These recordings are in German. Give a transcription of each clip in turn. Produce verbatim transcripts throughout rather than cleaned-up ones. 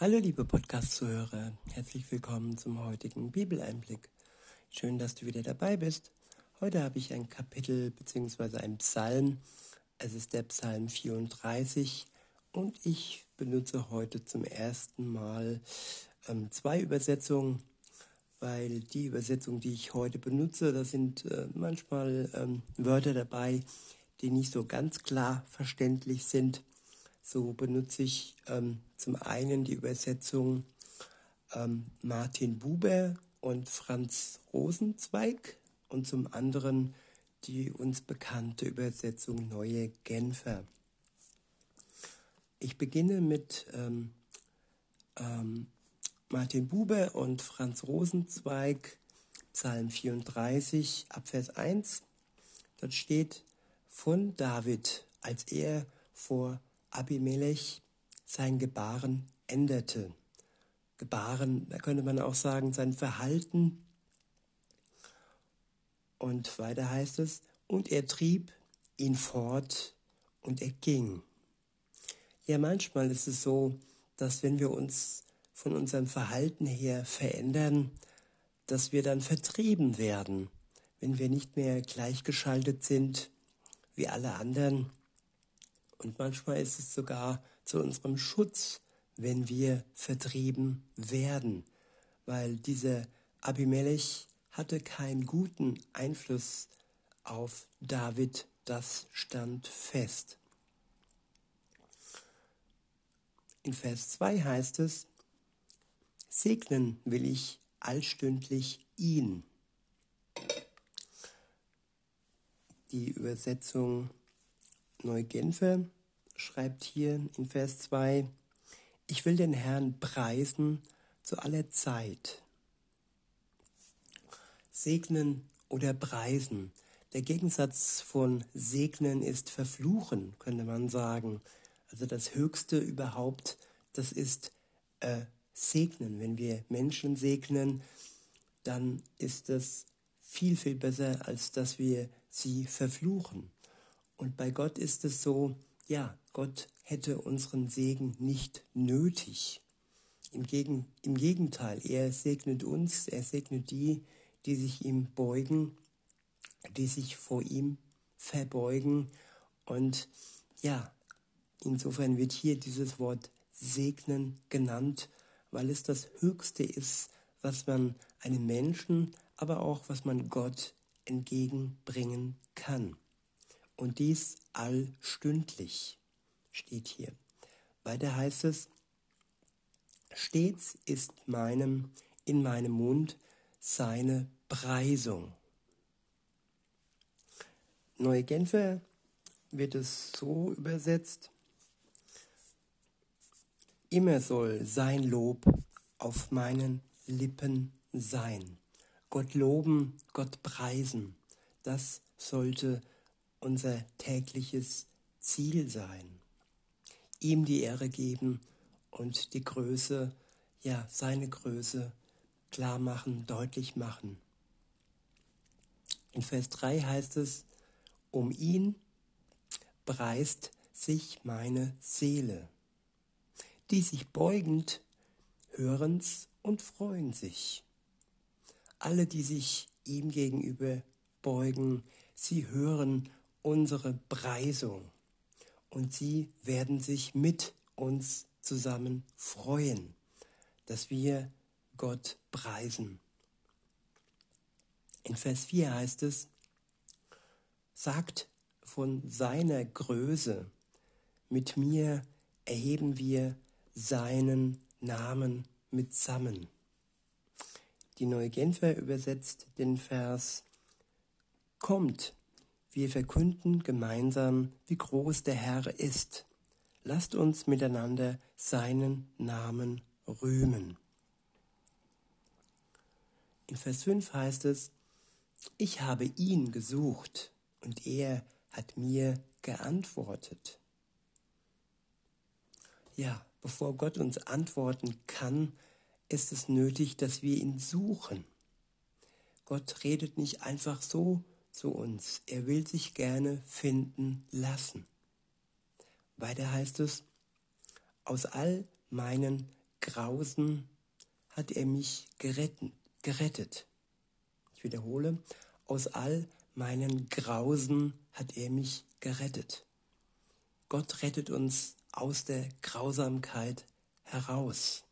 Hallo liebe Podcast-Zuhörer, herzlich willkommen zum heutigen Bibeleinblick. Schön, dass du wieder dabei bist. Heute habe ich ein Kapitel bzw. ein Psalm. Es ist der Psalm vierunddreißig und ich benutze heute zum ersten Mal ähm, zwei Übersetzungen, weil die Übersetzungen, die ich heute benutze, da sind äh, manchmal ähm, Wörter dabei, die nicht so ganz klar verständlich sind. So benutze ich ähm, zum einen die Übersetzung ähm, Martin Buber und Franz Rosenzweig und zum anderen die uns bekannte Übersetzung Neue Genfer. Ich beginne mit ähm, ähm, Martin Buber und Franz Rosenzweig, Psalm vierunddreißig, Abvers eins. Dort steht von David, als er vor Abimelech sein Gebaren änderte. Gebaren, da könnte man auch sagen, sein Verhalten. Und weiter heißt es, und er trieb ihn fort und er ging. Ja, manchmal ist es so, dass wenn wir uns von unserem Verhalten her verändern, dass wir dann vertrieben werden, wenn wir nicht mehr gleichgeschaltet sind wie alle anderen. Und manchmal ist es sogar zu unserem Schutz, wenn wir vertrieben werden, weil dieser Abimelech hatte keinen guten Einfluss auf David, das stand fest. In Vers zwei heißt es, segnen will ich allstündlich ihn. Die Übersetzung Neugenfer schreibt hier in Vers zwei, ich will den Herrn preisen zu aller Zeit. Segnen oder preisen. Der Gegensatz von segnen ist verfluchen, könnte man sagen. Also das Höchste überhaupt, das ist äh, segnen. Wenn wir Menschen segnen, dann ist das viel, viel besser, als dass wir sie verfluchen. Und bei Gott ist es so, ja, Gott hätte unseren Segen nicht nötig. Im Gegen, im Gegenteil, er segnet uns, er segnet die, die sich ihm beugen, die sich vor ihm verbeugen. Und ja, insofern wird hier dieses Wort segnen genannt, weil es das Höchste ist, was man einem Menschen, aber auch was man Gott entgegenbringen kann. Und dies allstündlich, steht hier. Weiter heißt es, stets ist meinem, in meinem Mund seine Preisung. Neue Genfer wird es so übersetzt, immer soll sein Lob auf meinen Lippen sein. Gott loben, Gott preisen, das sollte unser tägliches Ziel sein. Ihm die Ehre geben und die Größe, ja, seine Größe klar machen, deutlich machen. In Vers drei heißt es, um ihn preist sich meine Seele, die sich beugend hören's und freuen sich. Alle, die sich ihm gegenüber beugen, sie hören unsere Preisung und sie werden sich mit uns zusammen freuen, dass wir Gott preisen. In Vers vier heißt es, sagt von seiner Größe, mit mir erheben wir seinen Namen mitsammen. Die Neue Genfer übersetzt den Vers, kommt, wir verkünden gemeinsam, wie groß der Herr ist. Lasst uns miteinander seinen Namen rühmen. In Vers fünf heißt es, ich habe ihn gesucht und er hat mir geantwortet. Ja, bevor Gott uns antworten kann, ist es nötig, dass wir ihn suchen. Gott redet nicht einfach so zu uns. Er will sich gerne finden lassen. Weiter heißt es, aus all meinen Grausen hat er mich geretten, gerettet. Ich wiederhole, aus all meinen Grausen hat er mich gerettet. Gott rettet uns aus der Grausamkeit heraus.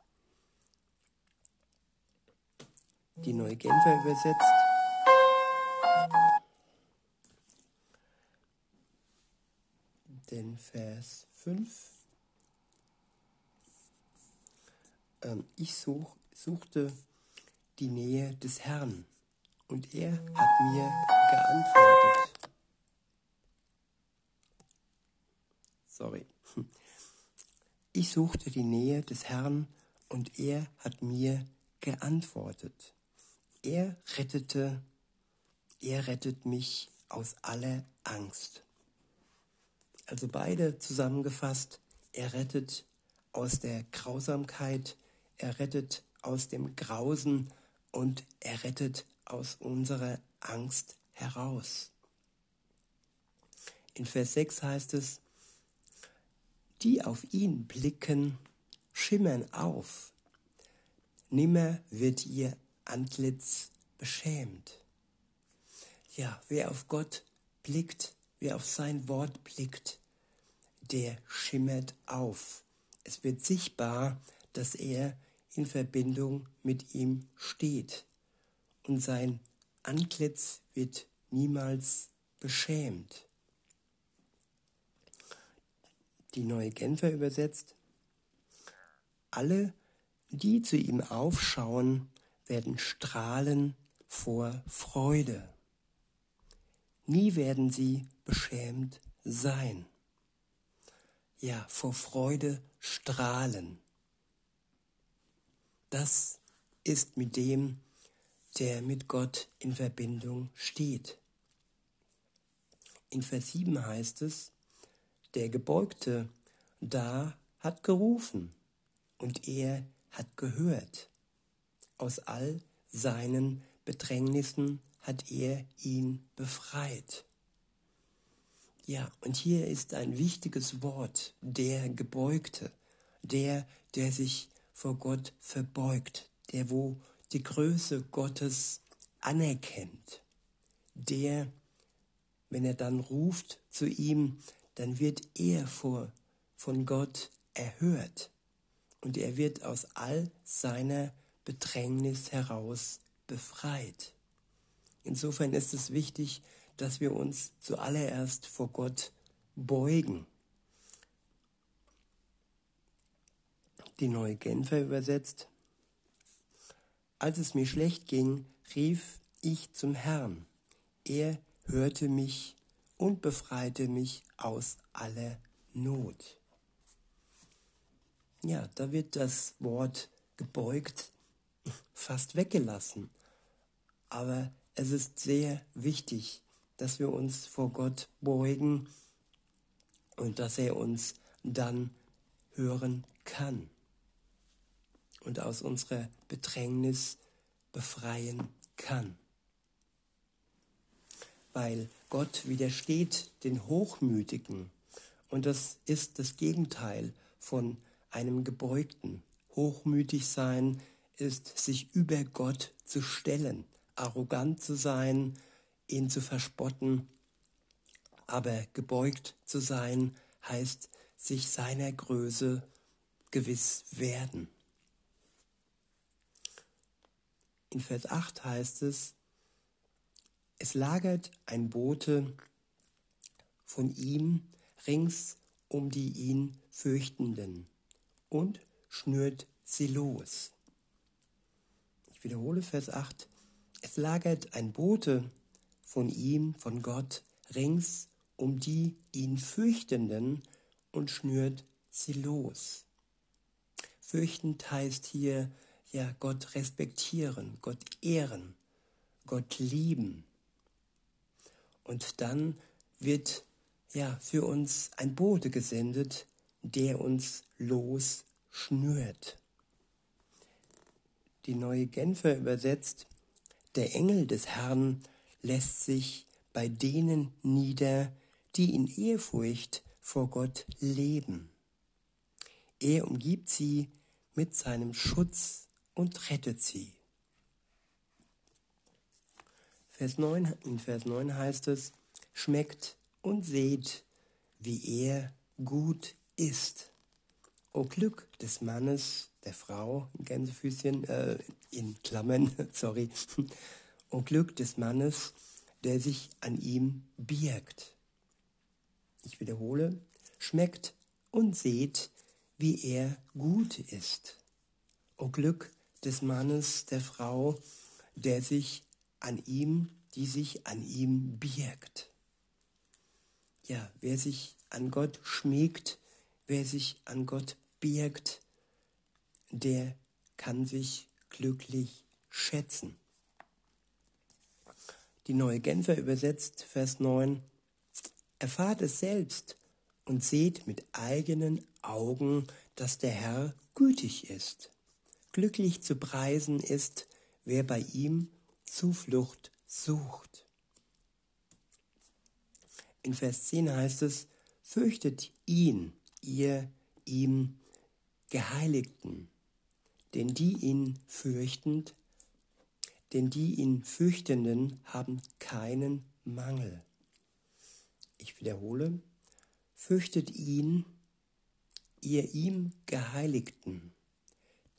Die Neue Genfer übersetzt. Den Vers fünf. Ich such, suchte die Nähe des Herrn und er hat mir geantwortet. Sorry. Ich suchte die Nähe des Herrn und er hat mir geantwortet. Er rettete, er rettet mich aus aller Angst. Also beide zusammengefasst, er rettet aus der Grausamkeit, er rettet aus dem Grausen und er rettet aus unserer Angst heraus. In Vers sechs heißt es, die auf ihn blicken, schimmern auf, nimmer wird ihr Antlitz beschämt. Ja, wer auf Gott blickt, wer auf sein Wort blickt, der schimmert auf. Es wird sichtbar, dass er in Verbindung mit ihm steht und sein Antlitz wird niemals beschämt. Die Neue Genfer übersetzt, alle, die zu ihm aufschauen, werden strahlen vor Freude. Nie werden sie beschämt sein. Ja, vor Freude strahlen. Das ist mit dem, der mit Gott in Verbindung steht. In Vers sieben heißt es, der Gebeugte da hat gerufen und er hat gehört. Aus all seinen Bedrängnissen hat er ihn befreit. Ja, und hier ist ein wichtiges Wort, der Gebeugte, der, der sich vor Gott verbeugt, der, wo die Größe Gottes anerkennt. Der, wenn er dann ruft zu ihm, dann wird er vor, von Gott erhört und er wird aus all seiner Bedrängnis heraus befreit. Insofern ist es wichtig, dass wir uns zuallererst vor Gott beugen. Die Neue Genfer übersetzt. Als es mir schlecht ging, rief ich zum Herrn. Er hörte mich und befreite mich aus aller Not. Ja, da wird das Wort gebeugt fast weggelassen. Aber es ist sehr wichtig, dass wir uns vor Gott beugen und dass er uns dann hören kann und aus unserer Bedrängnis befreien kann. Weil Gott widersteht den Hochmütigen und das ist das Gegenteil von einem Gebeugten. Hochmütig sein ist, sich über Gott zu stellen, arrogant zu sein, ihn zu verspotten. Aber gebeugt zu sein heißt, sich seiner Größe gewiss werden. In Vers acht heißt es, es lagert ein Bote von ihm rings um die ihn Fürchtenden und schnürt sie los. Ich wiederhole Vers acht. Es lagert ein Bote von ihm, von Gott, rings um die ihn Fürchtenden und schnürt sie los. Fürchtend heißt hier, ja, Gott respektieren, Gott ehren, Gott lieben. Und dann wird ja für uns ein Bote gesendet, der uns los schnürt. Die Neue Genfer übersetzt, der Engel des Herrn lässt sich bei denen nieder, die in Ehrfurcht vor Gott leben. Er umgibt sie mit seinem Schutz und rettet sie. Vers neun, in Vers neun heißt es, schmeckt und seht, wie er gut ist. O Glück des Mannes, der Frau, Gänsefüßchen, äh, in Klammern, sorry. O Glück des Mannes, der sich an ihm birgt. Ich wiederhole, schmeckt und seht, wie er gut ist. O Glück des Mannes, der Frau, der sich an ihm, die sich an ihm birgt. Ja, wer sich an Gott schmiegt, wer sich an Gott birgt, der kann sich glücklich schätzen. Die Neue Genfer übersetzt Vers neun, erfahrt es selbst und seht mit eigenen Augen, dass der Herr gütig ist. Glücklich zu preisen ist, wer bei ihm Zuflucht sucht. In Vers zehn heißt es, fürchtet ihn, ihr ihm Geheiligten, denn die ihn fürchtend, denn die ihn fürchtenden haben keinen Mangel. Ich wiederhole, fürchtet ihn, ihr ihm Geheiligten,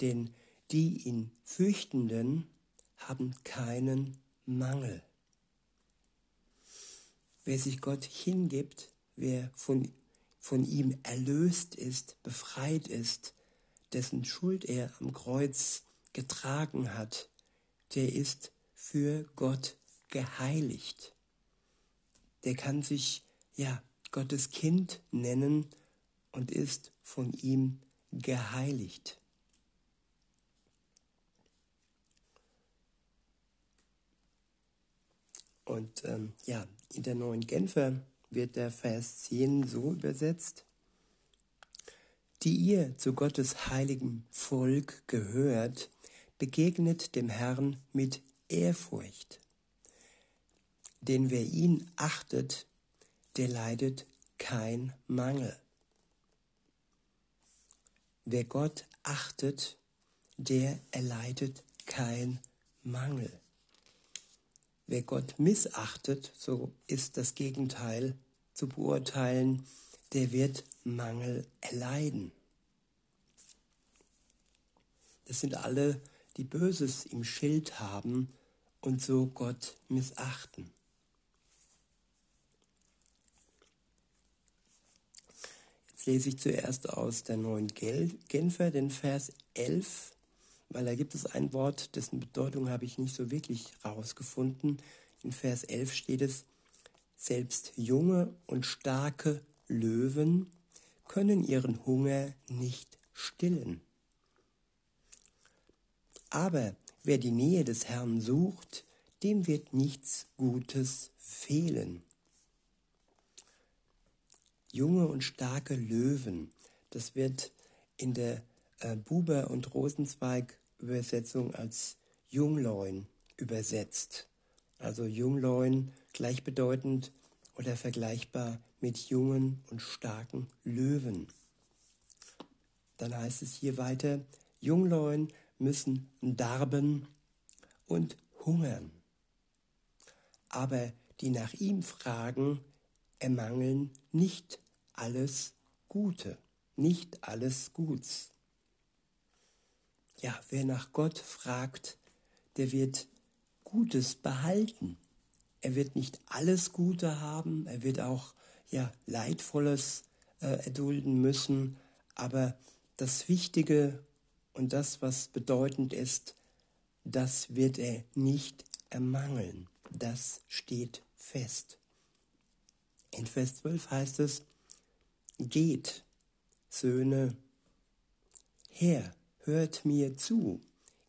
denn die ihn fürchtenden haben keinen Mangel. Wer sich Gott hingibt, wer von, von ihm erlöst ist, befreit ist, dessen Schuld er am Kreuz getragen hat, der ist für Gott geheiligt. Der kann sich, ja, Gottes Kind nennen und ist von ihm geheiligt. Und ähm, ja, in der Neuen Genfer wird der Vers zehn so übersetzt, die ihr zu Gottes heiligem Volk gehört, begegnet dem Herrn mit Ehrfurcht. Denn wer ihn achtet, der leidet kein Mangel. Wer Gott achtet, der erleidet kein Mangel. Wer Gott missachtet, so ist das Gegenteil zu beurteilen, der wird Mangel erleiden. Das sind alle, die Böses im Schild haben und so Gott missachten. Jetzt lese ich zuerst aus der Neuen Genfer den Vers elf. Weil da gibt es ein Wort, dessen Bedeutung habe ich nicht so wirklich rausgefunden. In Vers elf steht es, selbst junge und starke Löwen können ihren Hunger nicht stillen. Aber wer die Nähe des Herrn sucht, dem wird nichts Gutes fehlen. Junge und starke Löwen, das wird in der Buber und Rosenzweig Übersetzung als Jungleun übersetzt. Also Jungleun gleichbedeutend oder vergleichbar mit jungen und starken Löwen. Dann heißt es hier weiter, Jungleun müssen darben und hungern. Aber die nach ihm fragen, ermangeln nicht alles Gute, nicht alles Guts. Ja, wer nach Gott fragt, der wird Gutes behalten. Er wird nicht alles Gute haben, er wird auch ja, Leidvolles äh, erdulden müssen, aber das Wichtige und das, was bedeutend ist, das wird er nicht ermangeln. Das steht fest. In Vers zwölf heißt es, geht, Söhne, her. Hört mir zu,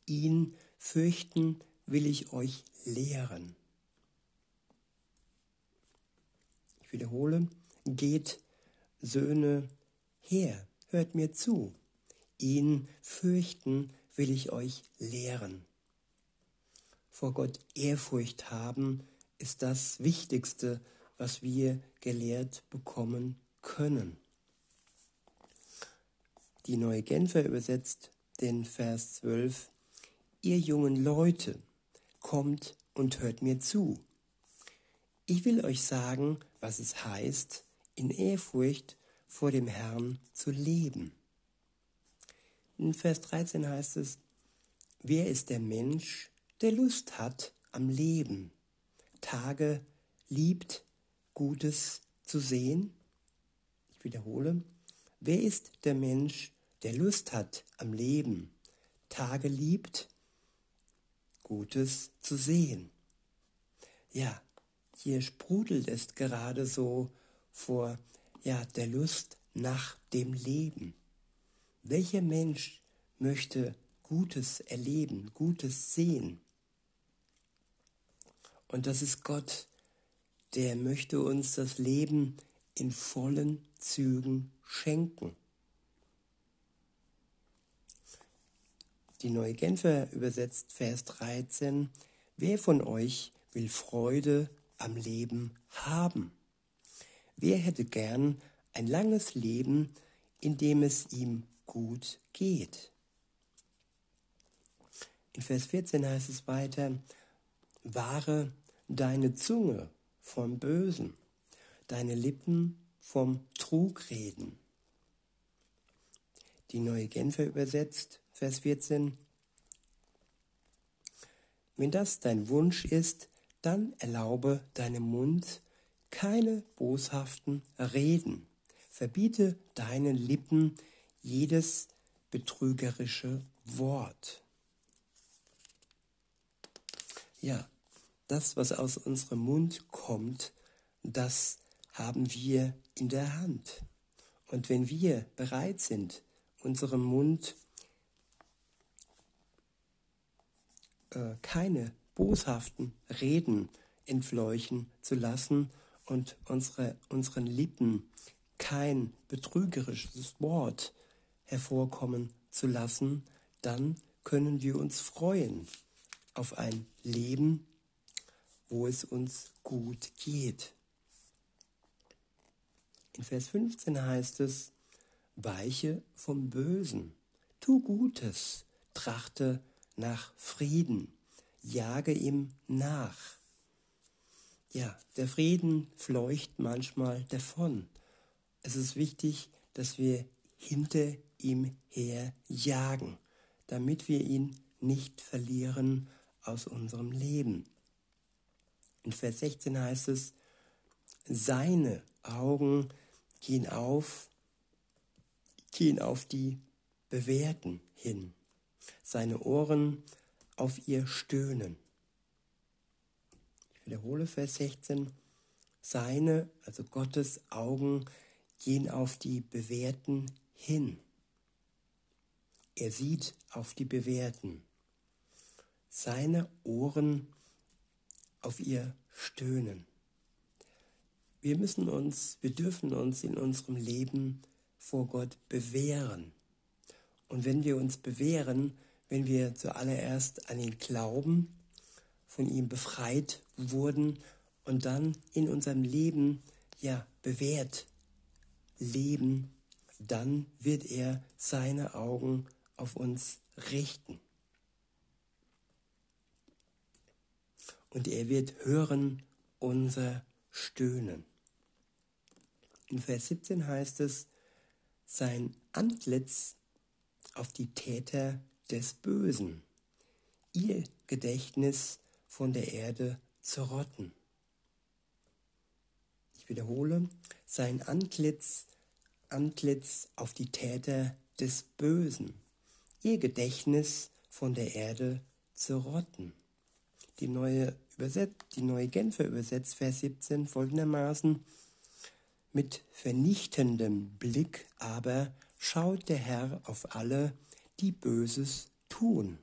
ihn fürchten will ich euch lehren. Ich wiederhole, geht, Söhne, her, hört mir zu, ihn fürchten will ich euch lehren. Vor Gott Ehrfurcht haben ist das Wichtigste, was wir gelehrt bekommen können. Die Neue Genfer übersetzt denn Vers zwölf, ihr jungen Leute, kommt und hört mir zu. Ich will euch sagen, was es heißt, in Ehrfurcht vor dem Herrn zu leben. In Vers dreizehn heißt es, wer ist der Mensch, der Lust hat am Leben, Tage liebt, Gutes zu sehen? Ich wiederhole, wer ist der Mensch, der Lust hat am Leben, Tage liebt, Gutes zu sehen? Ja, hier sprudelt es gerade so vor, ja, der Lust nach dem Leben. Welcher Mensch möchte Gutes erleben, Gutes sehen? Und das ist Gott, der möchte uns das Leben in vollen Zügen schenken. Die Neue Genfer übersetzt Vers dreizehn, wer von euch will Freude am Leben haben? Wer hätte gern ein langes Leben, in dem es ihm gut geht? In Vers vierzehn heißt es weiter, wahre deine Zunge vom Bösen, deine Lippen vom Trugreden. Die Neue Genfer übersetzt Vers vierzehn, wenn das dein Wunsch ist, dann erlaube deinem Mund keine boshaften Reden, verbiete deinen Lippen jedes betrügerische Wort. Ja, das, was aus unserem Mund kommt, das haben wir in der Hand. Und wenn wir bereit sind, unserem Mund äh, keine boshaften Reden entfleuchen zu lassen und unsere, unseren Lippen kein betrügerisches Wort hervorkommen zu lassen, dann können wir uns freuen auf ein Leben, wo es uns gut geht. In Vers fünfzehn heißt es, weiche vom Bösen, tu Gutes, trachte nach Frieden, jage ihm nach. Ja, der Frieden fleucht manchmal davon. Es ist wichtig, dass wir hinter ihm her jagen, damit wir ihn nicht verlieren aus unserem Leben. In Vers sechzehn heißt es, seine Augen gehen auf, gehen auf die Bewährten hin, seine Ohren auf ihr Stöhnen. Ich wiederhole Vers sechzehn, seine, also Gottes Augen gehen auf die Bewährten hin. Er sieht auf die Bewährten. Seine Ohren auf ihr Stöhnen. Wir müssen uns, wir dürfen uns in unserem Leben vor Gott bewähren. Und wenn wir uns bewähren, wenn wir zuallererst an ihn glauben, von ihm befreit wurden und dann in unserem Leben, ja, bewährt leben, dann wird er seine Augen auf uns richten. Und er wird hören unser Stöhnen. In Vers siebzehn heißt es, sein Antlitz auf die Täter des Bösen, ihr Gedächtnis von der Erde zu rotten. Ich wiederhole, sein Antlitz, Antlitz auf die Täter des Bösen, ihr Gedächtnis von der Erde zu rotten. Die neue, die neue Genfer übersetzt Vers siebzehn folgendermaßen, mit vernichtendem Blick aber schaut der Herr auf alle, die Böses tun.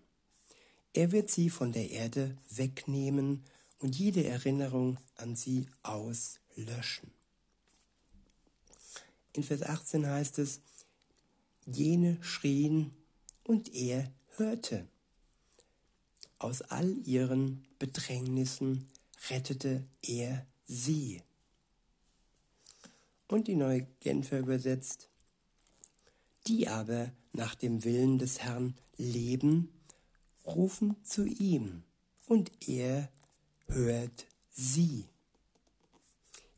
Er wird sie von der Erde wegnehmen und jede Erinnerung an sie auslöschen. In Vers achtzehn heißt es, jene schrien und er hörte. Aus all ihren Bedrängnissen rettete er sie. Und die Neue Genfer übersetzt, die aber nach dem Willen des Herrn leben, rufen zu ihm, und er hört sie.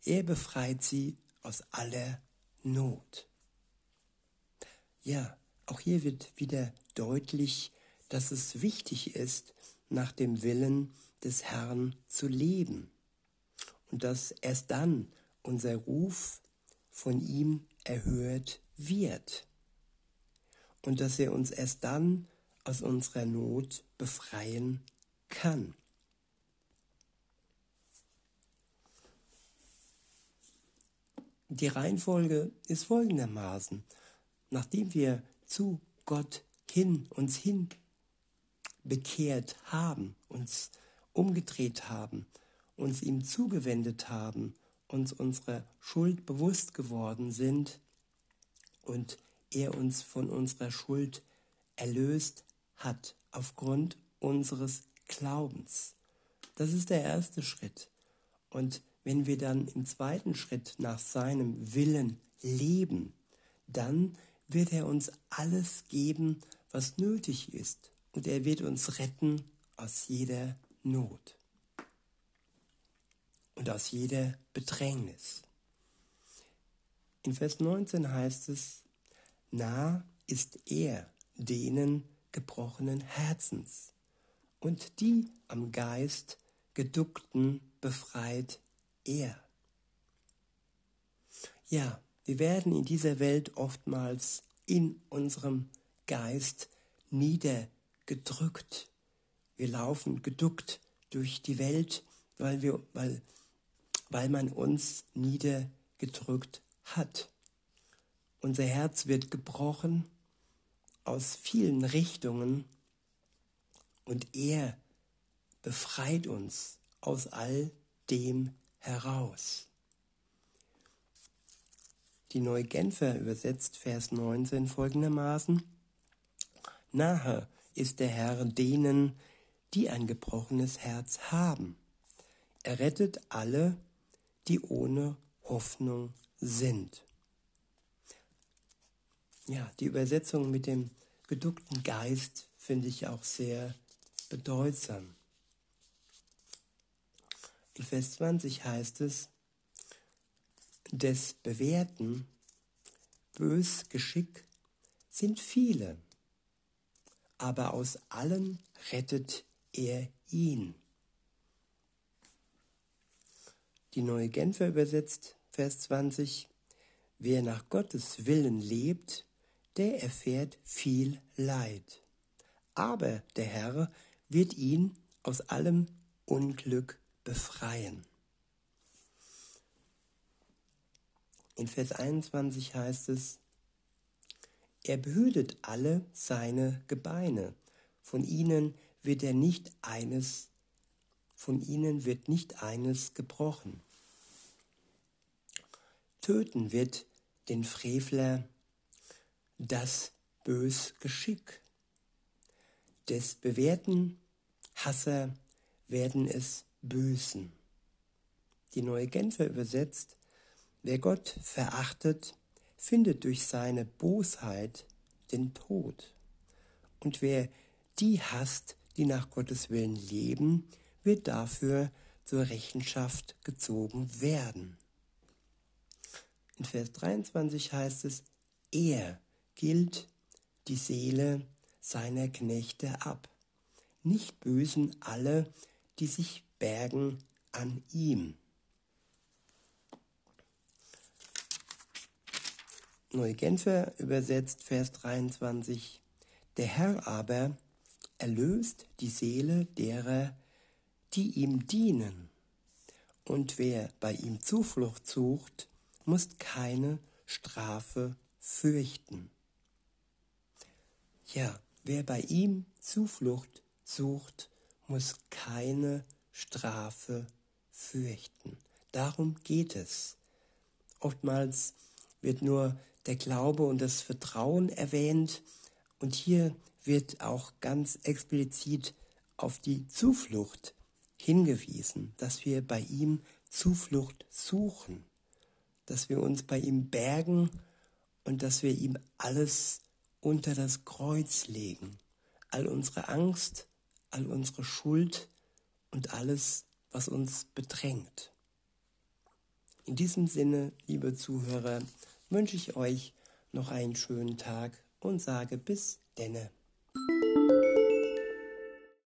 Er befreit sie aus aller Not. Ja, auch hier wird wieder deutlich, dass es wichtig ist, nach dem Willen des Herrn zu leben und dass erst dann unser Ruf von ihm erhört wird und dass er uns erst dann aus unserer Not befreien kann. Die Reihenfolge ist folgendermaßen: Nachdem wir zu Gott hin uns hin bekehrt haben, uns umgedreht haben, uns ihm zugewendet haben, uns unserer Schuld bewusst geworden sind und er uns von unserer Schuld erlöst hat, aufgrund unseres Glaubens. Das ist der erste Schritt. Und wenn wir dann im zweiten Schritt nach seinem Willen leben, dann wird er uns alles geben, was nötig ist. Und er wird uns retten aus jeder Not und aus jeder Bedrängnis. In Vers neunzehn heißt es: Nah ist er denen gebrochenen Herzens und die am Geist geduckten befreit er. Ja, wir werden in dieser Welt oftmals in unserem Geist niedergedrückt. Wir laufen geduckt durch die Welt, weil, wir, weil, weil man uns niedergedrückt hat. Unser Herz wird gebrochen aus vielen Richtungen und er befreit uns aus all dem heraus. Die Neue Genfer übersetzt Vers neunzehn folgendermaßen: Nahe ist der Herr denen, die ein gebrochenes Herz haben. Er rettet alle, die ohne Hoffnung sind. Ja, die Übersetzung mit dem geduckten Geist finde ich auch sehr bedeutsam. In Vers zwanzig heißt es: Des bewährten bös Geschick sind viele, aber aus allen rettet er ihn. Die Neue Genfer übersetzt Vers zwanzig: Wer nach Gottes Willen lebt, der erfährt viel Leid, aber der Herr wird ihn aus allem Unglück befreien. In Vers einundzwanzig heißt es: Er behütet alle seine Gebeine, von ihnen wird er nicht eines, von ihnen wird nicht eines gebrochen. Töten wird den Frevler das böse Geschick. Des bewährten Hasser werden es Bösen. Die Neue Genfer übersetzt: Wer Gott verachtet, findet durch seine Bosheit den Tod. Und wer die hasst, die nach Gottes Willen leben, wird dafür zur Rechenschaft gezogen werden. In Vers dreiundzwanzig heißt es: Er gilt die Seele seiner Knechte ab. Nicht bösen alle, die sich bergen an ihm. Neue Genfer übersetzt Vers dreiundzwanzig: Der Herr aber erlöst die Seele derer, die ihm dienen. Und wer bei ihm Zuflucht sucht, muss keine Strafe fürchten. Ja, wer bei ihm Zuflucht sucht, muss keine Strafe fürchten. Darum geht es. Oftmals wird nur der Glaube und das Vertrauen erwähnt und hier wird auch ganz explizit auf die Zuflucht hingewiesen, dass wir bei ihm Zuflucht suchen, dass wir uns bei ihm bergen und dass wir ihm alles unter das Kreuz legen. All unsere Angst, all unsere Schuld und alles, was uns bedrängt. In diesem Sinne, liebe Zuhörer, wünsche ich euch noch einen schönen Tag und sage bis denne.